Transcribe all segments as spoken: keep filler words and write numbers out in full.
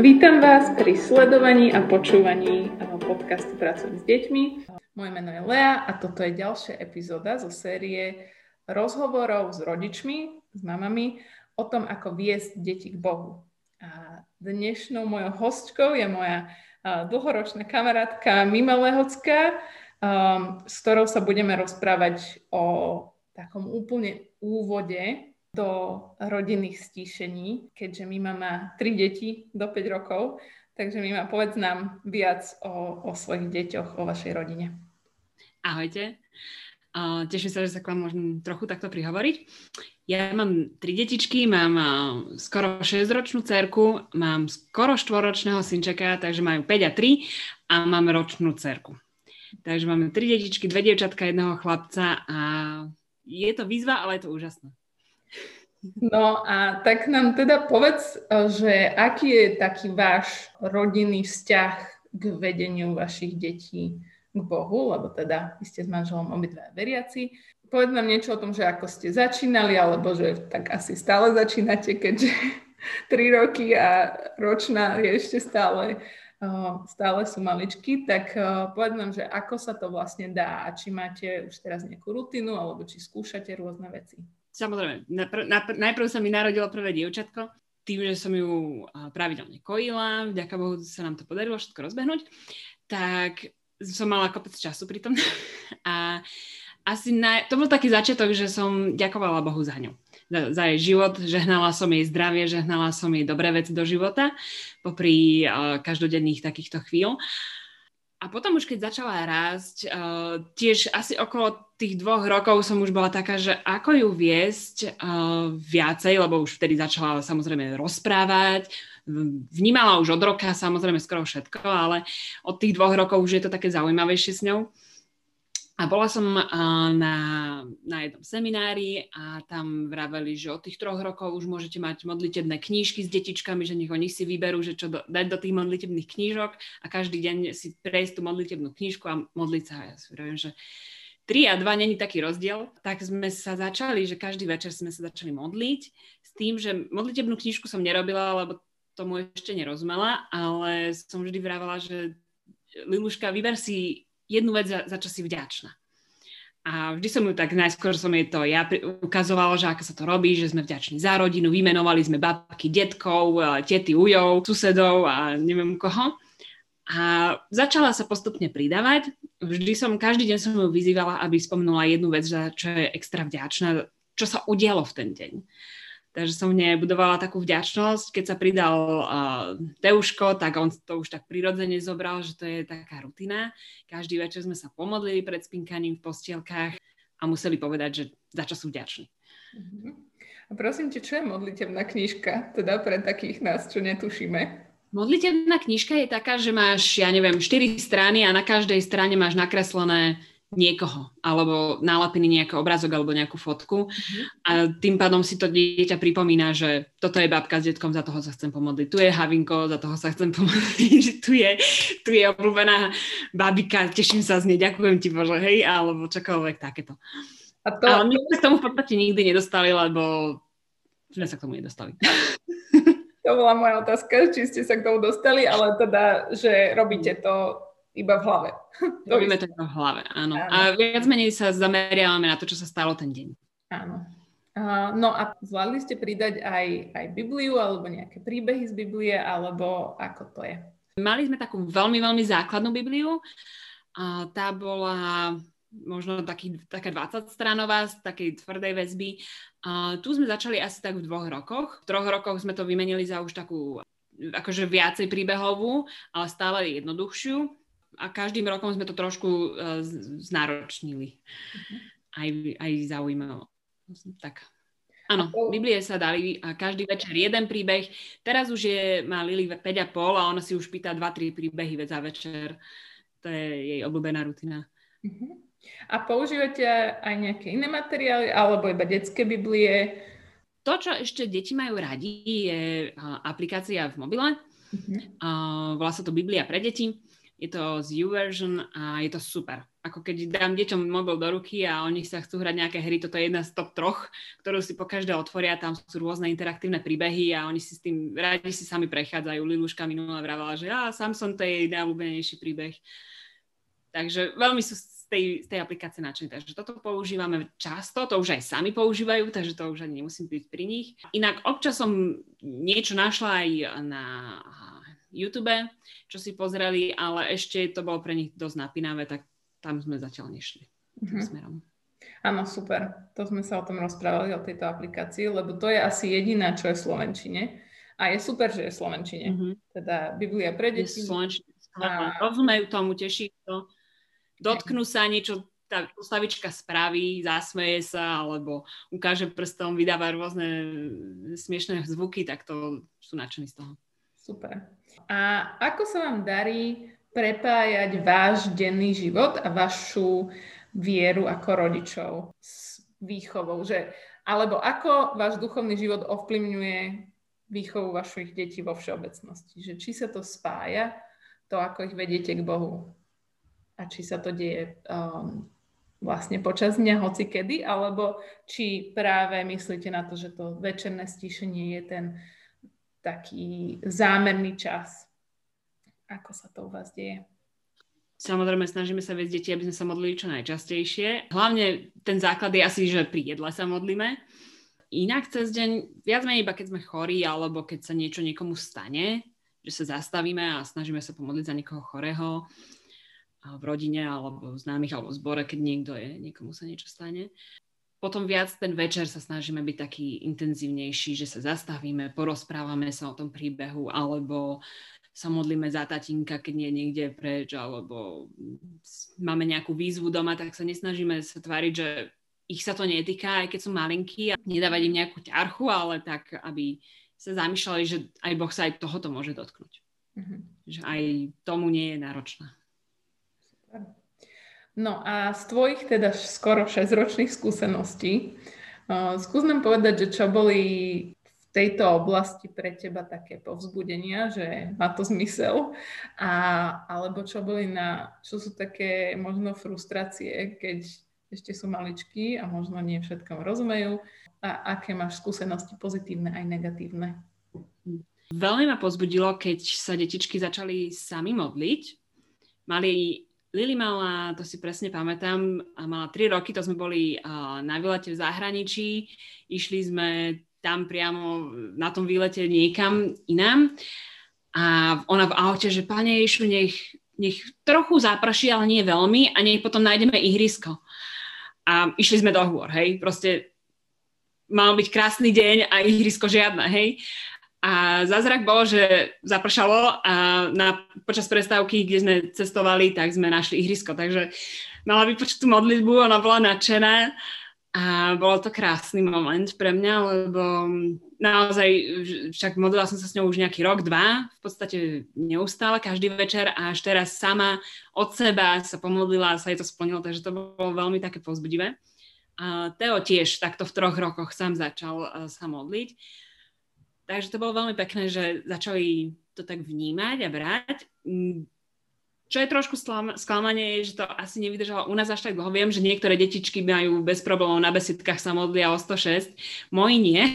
Vítam vás pri sledovaní a počúvaní podcastu Pracujem s deťmi. Moje meno je Lea a toto je ďalšia epizóda zo série rozhovorov s rodičmi, s mamami, o tom, ako viesť deti k Bohu. A dnešnou mojou hostkou je moja dlhoročná kamarátka Mima Lehocká, um, s ktorou sa budeme rozprávať o takom úplne úvode do rodinných stíšení, keďže Mima má tri deti do päť rokov. Takže Mima, povedz nám viac o, o svojich deťoch, o vašej rodine. Ahojte. Uh, teším sa, že sa k vám môžem trochu takto prihovoriť. Ja mám tri detičky, mám uh, skoro šesťročnú dcerku, mám skoro štvoročného synčeka, takže majú päť a tri a mám ročnú dcerku. Takže máme tri detičky, dve dievčatka, jedného chlapca a je to výzva, ale je to úžasné. No a tak nám teda povedz, že aký je taký váš rodinný vzťah k vedeniu vašich detí k Bohu, lebo teda vy ste s manželom obidva veriaci. Povedz nám niečo o tom, že ako ste začínali, alebo že tak asi stále začínate, keďže tri roky a ročná je ešte stále, stále sú maličky, tak povedz nám, že ako sa to vlastne dá a či máte už teraz nejakú rutinu, alebo či skúšate rôzne veci. Samozrejme, napr- napr- najprv sa mi narodilo prvé dievčatko, tým, že som ju pravidelne kojila, vďaka Bohu sa nám to podarilo všetko rozbehnúť, tak som mala kopec času pri tom. A asi naj- to bol taký začiatok, že som ďakovala Bohu za ňu, za, za jej život, žehnala som jej zdravie, žehnala som jej dobré veci do života, popri uh, každodenných takýchto chvíľ. A potom už keď začala rásť, uh, tiež asi okolo tých dvoch rokov som už bola taká, že ako ju viesť uh, viacej, lebo už vtedy začala samozrejme rozprávať. Vnímala už od roka samozrejme skoro všetko, ale od tých dvoch rokov už je to také zaujímavejšie s ňou. A bola som uh, na, na jednom seminári a tam vraveli, že od tých troch rokov už môžete mať modlitebné knížky s detičkami, že nech oni si vyberú, že čo do, dať do tých modlitebných knížok a každý deň si prejsť tú modlitebnú knížku a modliť sa. Ja si vravím, že tri a dva není taký rozdiel. Tak sme sa začali, že každý večer sme sa začali modliť s tým, že modlitebnú knížku som nerobila, lebo tomu ešte nerozumela, ale som vždy vravala, že Liluška, vyber si jednu vec, za, za čo si vďačná. A vždy som ju tak, najskôr som jej to ja ukazovala, že ako sa to robí, že sme vďační za rodinu, vymenovali sme babky, detkov, tety, ujov, susedov a neviem koho. A začala sa postupne pridávať. Vždy som, každý deň som ju vyzývala, aby spomnula jednu vec, za čo je extra vďačná, čo sa udialo v ten deň. Takže som v nej budovala takú vďačnosť. Keď sa pridal uh, Teuško, tak on to už tak prirodzene zobral, že to je taká rutina. Každý večer sme sa pomodlili pred spinkaním v postielkách a museli povedať, že za čo sú vďační. Uh-huh. A prosím te, čo je modlitevná knižka? Teda pre takých nás, čo netušíme. Modlitevná knižka je taká, že máš, ja neviem, štyri strany a na každej strane máš nakreslené niekoho, alebo nálepený nejaký obrázok alebo nejakú fotku a tým pádom si to dieťa pripomína, že toto je babka s detkom, za toho sa chcem pomodliť, tu je Havinko, za toho sa chcem pomodliť, tu je, tu je obľúbená babika, teším sa z nej, ďakujem ti Bože, hej, alebo čokoľvek takéto. A to... Ale my sme k tomu v podstate nikdy nedostali, lebo sme sa k tomu nedostali. To bola moja otázka, či ste sa k tomu dostali, ale teda, že robíte to iba v hlave. Robíme to iba v hlave, áno. áno. A viac menej sa zameriavame na to, čo sa stalo ten deň. Áno. Uh, no a zvládli ste pridať aj, aj Bibliu, alebo nejaké príbehy z Biblie, alebo ako to je? Mali sme takú veľmi, veľmi základnú Bibliu. Uh, tá bola možno taký, taká dvadsaťstranová z takej tvrdej väzby. Uh, tu sme začali asi tak v dvoch rokoch. V troch rokoch sme to vymenili za už takú akože viacej príbehovú, ale stále jednoduchšiu. A každým rokom sme to trošku uh, znáročnili. Aj, aj zaujímavo. Tak. Áno, Biblie sa dali a každý večer jeden príbeh. Teraz už je, má Lili päť a pol a ona si už pýta dva tri príbehy za večer. To je jej obľúbená rutina. Uh-huh. A používate aj nejaké iné materiály alebo iba detské Biblie? To, čo ešte deti majú radi, je uh, aplikácia v mobile. Uh-huh. Uh, volá sa to Biblia pre deti. Je to z YouVersion a je to super. ako keď dám deťom mobil do ruky a oni sa chcú hrať nejaké hry, toto je jedna z top troch, ktorú si pokaždé otvoria, tam sú rôzne interaktívne príbehy a oni si s tým radi si sami prechádzajú. Liluška minulá vravala, že á, Samson, to je jej najobľúbenejší príbeh. Takže veľmi sú z tej, z tej aplikácie nadšení. Takže toto používame často, to už aj sami používajú, takže to už ani nemusím byť pri nich. Inak občas som niečo našla aj na YouTube, čo si pozreli, ale ešte to bolo pre nich dosť napínavé, tak tam sme zatiaľ nešli tým smerom. Áno, super. To sme sa o tom rozprávali, o tejto aplikácii, lebo to je asi jediná, čo je v slovenčine. A je super, že je v slovenčine. Mm-hmm. Teda Biblia pre deti. A... Rozumejú tomu, teší to. Dotknú sa niečo, tá postavička spraví, zasmeje sa, alebo ukáže prstom, vydáva rôzne smiešné zvuky, tak to sú nadšení z toho. Super. A ako sa vám darí prepájať váš denný život a vašu vieru ako rodičov s výchovou, že, alebo ako váš duchovný život ovplyvňuje výchovu vašich detí vo všeobecnosti, že či sa to spája, to ako ich vediete k Bohu a či sa to deje um, vlastne počas dňa, hoci kedy, alebo či práve myslíte na to, že to večerné stíšenie je ten taký zámerný čas. Ako sa to u vás deje? Samozrejme, snažíme sa viesť deti, aby sme sa modlili čo najčastejšie. Hlavne ten základ je asi, že pri jedle sa modlíme. Inak cez deň, viac menej iba keď sme chorí, alebo keď sa niečo niekomu stane, že sa zastavíme a snažíme sa pomodliť za niekoho chorého v rodine, alebo v známych, alebo v zbore, keď niekto je, niekomu sa niečo stane. Potom viac ten večer sa snažíme byť taký intenzívnejší, že sa zastavíme, porozprávame sa o tom príbehu, alebo sa modlíme za tatínka, keď nie je niekde preč, alebo máme nejakú výzvu doma, tak sa nesnažíme sa tváriť, že ich sa to netýka, aj keď sú malinkí, a nedávať im nejakú ťarchu, ale tak, aby sa zamýšľali, že aj Boh sa aj tohoto môže dotknúť. Mm-hmm. Že aj tomu nie je náročná. No a z tvojich teda skoro šesťročných skúseností, uh, skús nám povedať, že čo boli tejto oblasti pre teba také povzbudenia, že má to zmysel, a, alebo čo boli na, čo sú také možno frustrácie, keď ešte sú maličkí a možno nie všetkom rozumejú, a aké máš skúsenosti pozitívne aj negatívne? Veľmi ma povzbudilo, keď sa detičky začali sami modliť. Mali, Lili mala, to si presne pamätám, mala tri roky, to sme boli uh, na výlete v zahraničí, išli sme tam priamo na tom výlete niekam inám. A ona v aute, že Pane Ježišu, nech, nech trochu zaprší, ale nie veľmi, a nech potom nájdeme ihrisko. A išli sme do hôr, hej. Proste mal byť krásny deň a ihrisko žiadne, hej. A zázrak bol, že zapršalo a na, počas prestávky, kde sme cestovali, tak sme našli ihrisko. Takže mala vypočutú modlitbu, ona bola nadšená. A bol to krásny moment pre mňa, lebo naozaj, však modlila som sa s ňou už nejaký rok, dva, v podstate neustále, každý večer, a až teraz sama od seba sa pomodlila a sa jej to splnilo, takže to bolo veľmi také povzbudivé. A Teo tiež takto v troch rokoch sám začal sa modliť, takže to bolo veľmi pekné, že začali to tak vnímať a brať. Čo je trošku sklamanie, je, že to asi nevydržalo u nás až tak dlho. Viem, že niektoré detičky majú bez problémov, na besiedkách sa modlia o sto šesť, moji nie.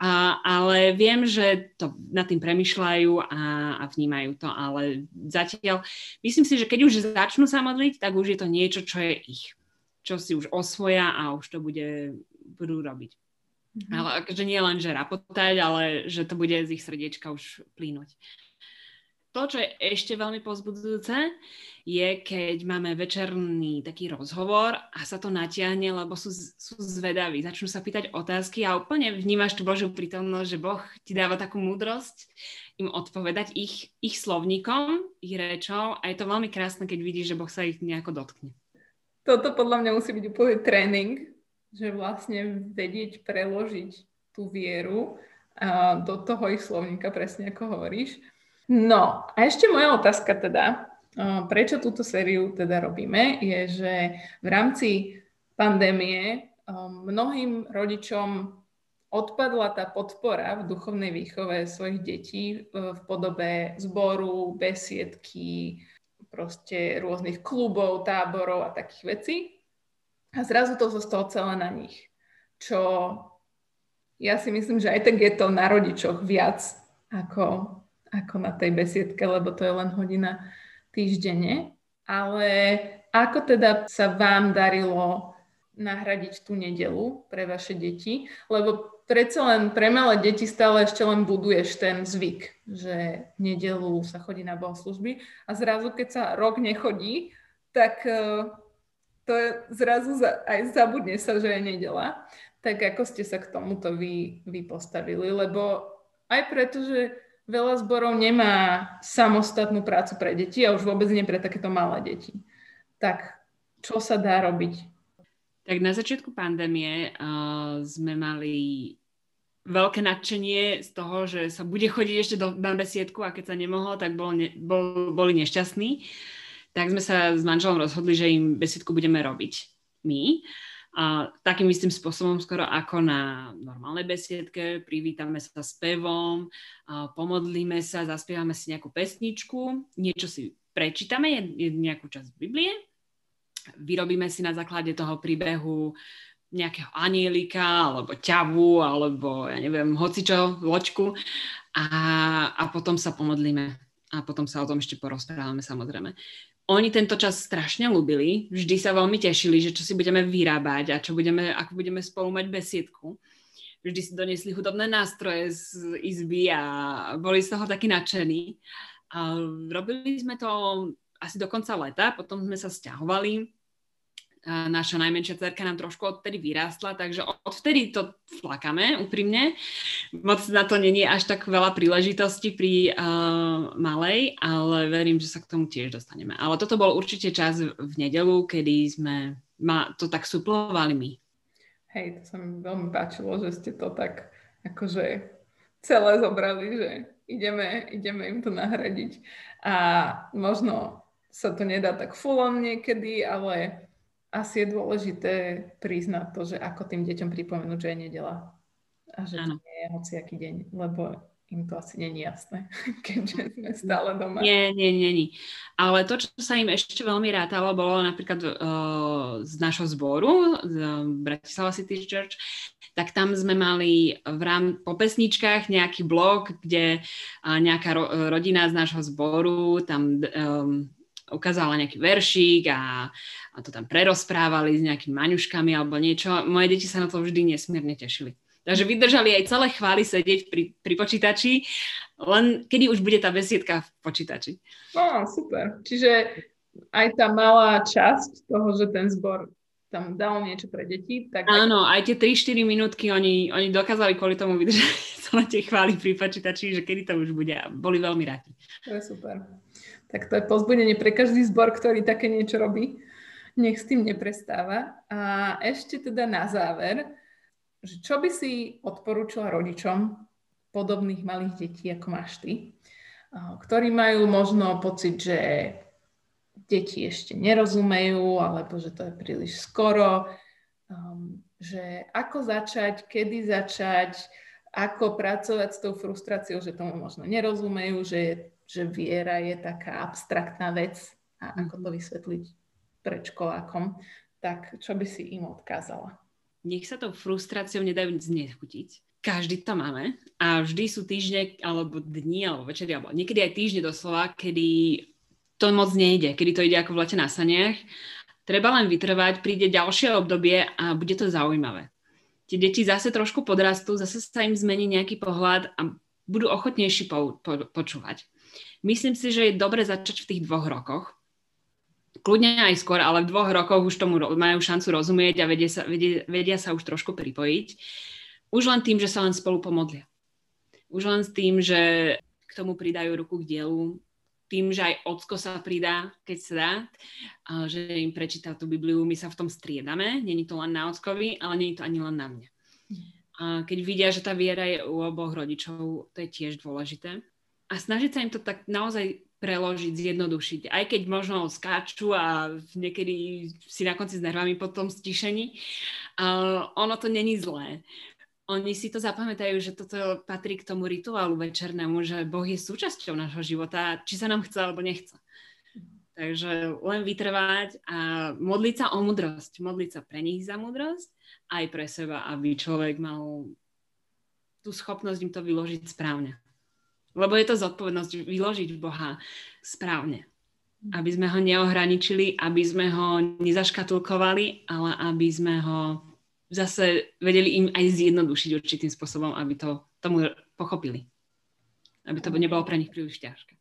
a, ale viem, že to nad tým premýšľajú a, a vnímajú to, ale zatiaľ myslím si, že keď už začnú sa modliť, tak už je to niečo, čo je ich, čo si už osvoja a už to bude, budú robiť. Mm-hmm. Ale že nie len, že rapotať, ale že to bude z ich srdiečka už plínuť. To, čo je ešte veľmi povzbudzujúce, je, keď máme večerný taký rozhovor a sa to natiahne, lebo sú, sú zvedaví. Začnú sa pýtať otázky a úplne vnímaš tú Božiu prítomnosť, že Boh ti dáva takú múdrosť im odpovedať ich, ich slovníkom, ich rečou, a je to veľmi krásne, keď vidíš, že Boh sa ich nejako dotkne. Toto podľa mňa musí byť úplne tréning, že vlastne vedieť preložiť tú vieru do toho ich slovníka, presne ako hovoríš. No a ešte moja otázka teda, prečo túto sériu teda robíme, je, že v rámci pandémie mnohým rodičom odpadla tá podpora v duchovnej výchove svojich detí v podobe zboru, besiedky, proste rôznych klubov, táborov a takých vecí. A zrazu to zostalo celé na nich. Čo ja si myslím, že aj tak je to na rodičoch viac ako, ako na tej besiedke, lebo to je len hodina týždenne. Ale ako teda sa vám darilo nahradiť tú nedeľu pre vaše deti? Lebo predsa len pre malé deti stále ešte len buduješ ten zvyk, že v nedeľu sa chodí na bohoslúžby a zrazu, keď sa rok nechodí, tak to je, zrazu za, aj zabudne sa, že je nedeľa. Tak ako ste sa k tomuto vy, vy postavili? Lebo aj preto, že veľa zborov nemá samostatnú prácu pre deti a už vôbec nie pre takéto malé deti. Tak čo sa dá robiť? Tak na začiatku pandémie uh, sme mali veľké nadšenie z toho, že sa bude chodiť ešte do, na besiedku a keď sa nemohlo, tak bol ne, bol, boli nešťastní. Tak sme sa s manželom rozhodli, že im besiedku budeme robiť my. A takým istým spôsobom skoro ako na normálnej besiedke, privítame sa s pevom, pomodlíme sa, zaspievame si nejakú pesničku, niečo si prečítame, nejakú časť Biblie, vyrobíme si na základe toho príbehu nejakého anielika, alebo ťavu, alebo ja neviem, hocičo, ločku a, a potom sa pomodlíme a potom sa o tom ešte porozprávame samozrejme. Oni tento čas strašne ľúbili, vždy sa veľmi tešili, že čo si budeme vyrábať a čo budeme, ako budeme spolu mať besiedku. Vždy si donesli hudobné nástroje z izby a boli z toho takí nadšení. A robili sme to asi do konca leta, potom sme sa sťahovali. A naša najmenšia dcerka nám trošku odtedy vyrástla, takže odtedy to flakáme úprimne. Moc na to není až tak veľa príležitostí pri uh, malej, ale verím, že sa k tomu tiež dostaneme. Ale toto bol určite čas v nedeľu, kedy sme ma, to tak suplovali my. Hej, to sa mi veľmi páčilo, že ste to tak akože celé zobrali, že ideme, ideme im to nahradiť. A možno sa to nedá tak full-on niekedy, ale asi je dôležité priznať to, že ako tým deťom pripomenúť, že je nedeľa. A že to nie je hociaký deň, lebo im to asi nie je jasné, keďže sme stále doma. Nie, nie, nie, nie. Ale to, čo sa im ešte veľmi rátalo, bolo napríklad uh, z našho zboru, z uh, Bratislava City Church, tak tam sme mali v rám- po pesničkách nejaký blok, kde uh, nejaká ro- rodina z nášho zboru tam... Um, ukázala nejaký veršík a, a to tam prerozprávali s nejakými maňuškami alebo niečo. Moje deti sa na to vždy nesmierne tešili. Takže vydržali aj celé chvály sedieť pri, pri počítači, len kedy už bude tá besiedka v počítači. No, super. Čiže aj tá malá časť toho, že ten zbor tam dal niečo pre deti. Tak... Áno, aj tie tri štyri minútky oni, oni dokázali kvôli tomu vydržať celé tie chvály pri počítači, že kedy to už bude. A boli veľmi radi. To je super. Tak to je povzbudenie pre každý zbor, ktorý také niečo robí. Nech s tým neprestáva. A ešte teda na záver, že čo by si odporúčila rodičom podobných malých detí, ako máš ty, ktorí majú možno pocit, že deti ešte nerozumejú, alebo že to je príliš skoro, že ako začať, kedy začať, ako pracovať s tou frustráciou, že tomu možno nerozumejú, že je že viera je taká abstraktná vec a ako to vysvetliť predškolákom, tak čo by si im odkázala? Nech sa tou frustráciou nedajú znechutiť. Každý to máme a vždy sú týždne, alebo dni, alebo večery, alebo niekedy aj týždne doslova, kedy to moc nejde, kedy to ide ako v lete na saniach. Treba len vytrvať, príde ďalšie obdobie a bude to zaujímavé. Tie deti zase trošku podrastú, zase sa im zmení nejaký pohľad a budú ochotnejší po, po, počúvať. Myslím si, že je dobre začať v tých dvoch rokoch. Kľudne aj skôr, ale v dvoch rokoch už tomu majú šancu rozumieť a vedia sa, vedia, vedia sa už trošku pripojiť. Už len tým, že sa len spolu pomodlia. Už len s tým, že k tomu pridajú ruku k dielu. Tým, že aj ocko sa pridá, keď sa dá, že im prečíta tú Bibliu. My sa v tom striedame. Není to len na ockovi, ale není to ani len na mne. A keď vidia, že tá viera je u oboch rodičov, to je tiež dôležité. A snažiť sa im to tak naozaj preložiť, zjednodušiť. Aj keď možno skáču a niekedy si na konci s nervami po tom stišení, uh, ono to není zlé. Oni si to zapamätajú, že toto patrí k tomu rituálu večernému, že Boh je súčasťou nášho života, či sa nám chce alebo nechce. Takže len vytrvať a modliť sa o múdrosť. Modliť sa pre nich za múdrosť, aj pre seba, aby človek mal tú schopnosť im to vyložiť správne. Lebo je to zodpovednosť vyložiť Boha správne. Aby sme ho neohraničili, aby sme ho nezaškatulkovali, ale aby sme ho zase vedeli im aj zjednodušiť určitým spôsobom, aby to tomu pochopili. Aby to nebolo pre nich príliš ťažké.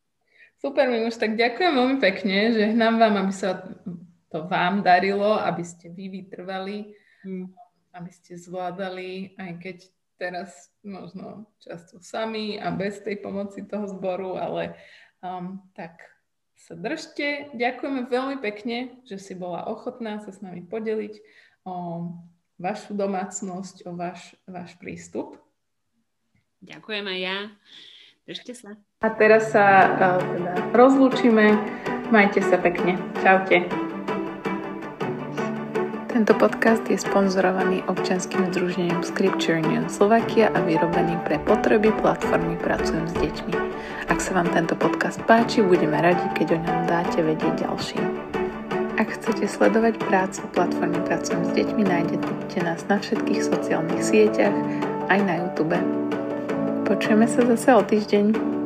Super, Mimuš, tak ďakujem veľmi pekne. Žehnám vám, aby sa to vám darilo, aby ste vy vytrvali, hmm. aby ste zvládali, aj keď teraz možno často sami a bez tej pomoci toho zboru, ale um, tak... sa držte. Ďakujeme veľmi pekne, že si bola ochotná sa s nami podeliť o vašu domácnosť, o váš, váš prístup. Ďakujem aj ja. Držte sa. A teraz sa uh, teda rozlúčime. Majte sa pekne. Čaute. Tento podcast je sponzorovaný občianskym združením Scripture Union Slovakia a vyrobený pre potreby platformy Pracujem s deťmi. Ak sa vám tento podcast páči, budeme radi, keď o ňom dáte vedieť ďalším. Ak chcete sledovať prácu platformy Pracujem s deťmi, nájdete nás na všetkých sociálnych sieťach, aj na YouTube. Počujeme sa zase o týždeň.